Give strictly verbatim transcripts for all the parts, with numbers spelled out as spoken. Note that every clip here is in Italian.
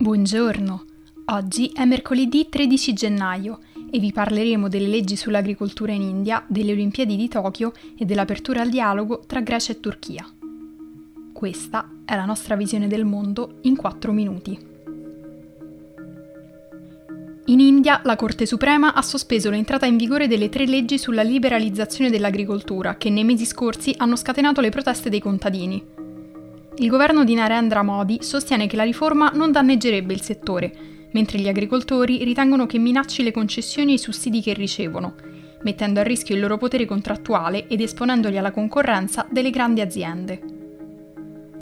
Buongiorno, oggi è mercoledì tredici gennaio e vi parleremo delle leggi sull'agricoltura in India, delle Olimpiadi di Tokyo e dell'apertura al dialogo tra Grecia e Turchia. Questa è la nostra visione del mondo in quattro minuti. In India la Corte Suprema ha sospeso l'entrata in vigore delle tre leggi sulla liberalizzazione dell'agricoltura che nei mesi scorsi hanno scatenato le proteste dei contadini. Il governo di Narendra Modi sostiene che la riforma non danneggerebbe il settore, mentre gli agricoltori ritengono che minacci le concessioni e i sussidi che ricevono, mettendo a rischio il loro potere contrattuale ed esponendoli alla concorrenza delle grandi aziende.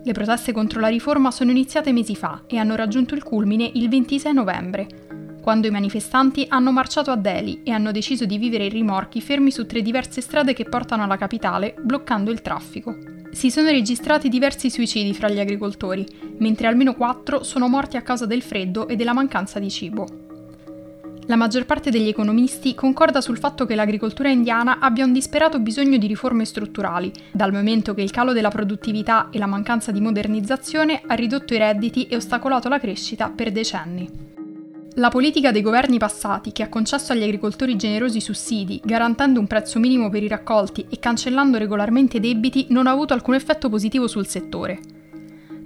Le proteste contro la riforma sono iniziate mesi fa e hanno raggiunto il culmine il ventisei novembre, quando i manifestanti hanno marciato a Delhi e hanno deciso di vivere in rimorchi fermi su tre diverse strade che portano alla capitale, bloccando il traffico. Si sono registrati diversi suicidi fra gli agricoltori, mentre almeno quattro sono morti a causa del freddo e della mancanza di cibo. La maggior parte degli economisti concorda sul fatto che l'agricoltura indiana abbia un disperato bisogno di riforme strutturali, dal momento che il calo della produttività e la mancanza di modernizzazione ha ridotto i redditi e ostacolato la crescita per decenni. La politica dei governi passati, che ha concesso agli agricoltori generosi sussidi, garantendo un prezzo minimo per i raccolti e cancellando regolarmente i debiti, non ha avuto alcun effetto positivo sul settore.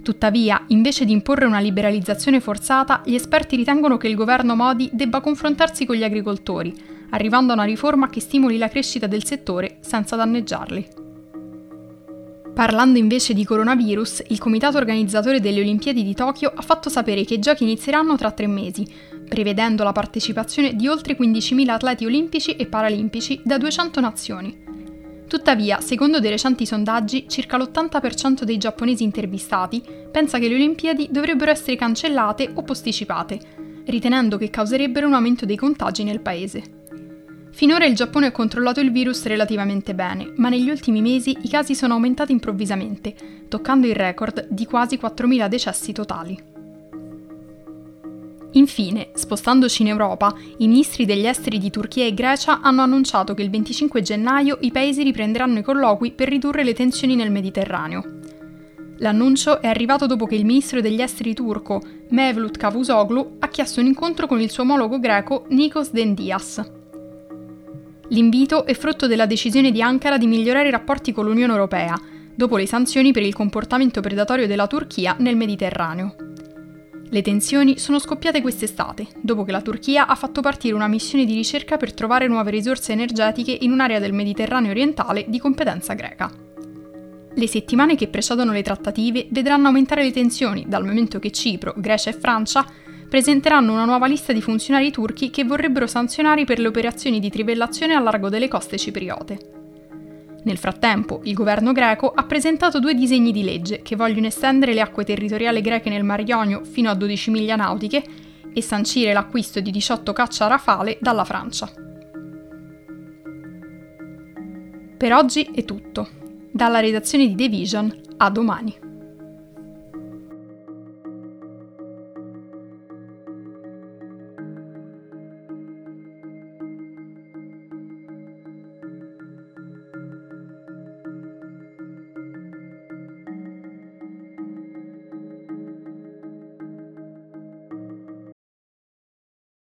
Tuttavia, invece di imporre una liberalizzazione forzata, gli esperti ritengono che il governo Modi debba confrontarsi con gli agricoltori, arrivando a una riforma che stimoli la crescita del settore senza danneggiarli. Parlando invece di coronavirus, il comitato organizzatore delle Olimpiadi di Tokyo ha fatto sapere che i giochi inizieranno tra tre mesi, prevedendo la partecipazione di oltre quindicimila atleti olimpici e paralimpici da duecento nazioni. Tuttavia, secondo dei recenti sondaggi, circa l'ottanta per cento dei giapponesi intervistati pensa che le Olimpiadi dovrebbero essere cancellate o posticipate, ritenendo che causerebbero un aumento dei contagi nel paese. Finora il Giappone ha controllato il virus relativamente bene, ma negli ultimi mesi i casi sono aumentati improvvisamente, toccando il record di quasi quattromila decessi totali. Infine, spostandoci in Europa, i ministri degli esteri di Turchia e Grecia hanno annunciato che il venticinque gennaio i paesi riprenderanno i colloqui per ridurre le tensioni nel Mediterraneo. L'annuncio è arrivato dopo che il ministro degli esteri turco, Mevlüt Çavuşoğlu, ha chiesto un incontro con il suo omologo greco Nikos Dendias. L'invito è frutto della decisione di Ankara di migliorare i rapporti con l'Unione Europea, dopo le sanzioni per il comportamento predatorio della Turchia nel Mediterraneo. Le tensioni sono scoppiate quest'estate, dopo che la Turchia ha fatto partire una missione di ricerca per trovare nuove risorse energetiche in un'area del Mediterraneo orientale di competenza greca. Le settimane che precedono le trattative vedranno aumentare le tensioni, dal momento che Cipro, Grecia e Francia presenteranno una nuova lista di funzionari turchi che vorrebbero sanzionare per le operazioni di trivellazione a largo delle coste cipriote. Nel frattempo, il governo greco ha presentato due disegni di legge che vogliono estendere le acque territoriali greche nel Mar Ionio fino a dodici miglia nautiche e sancire l'acquisto di diciotto caccia Rafale dalla Francia. Per oggi è tutto. Dalla redazione di The Vision, a domani.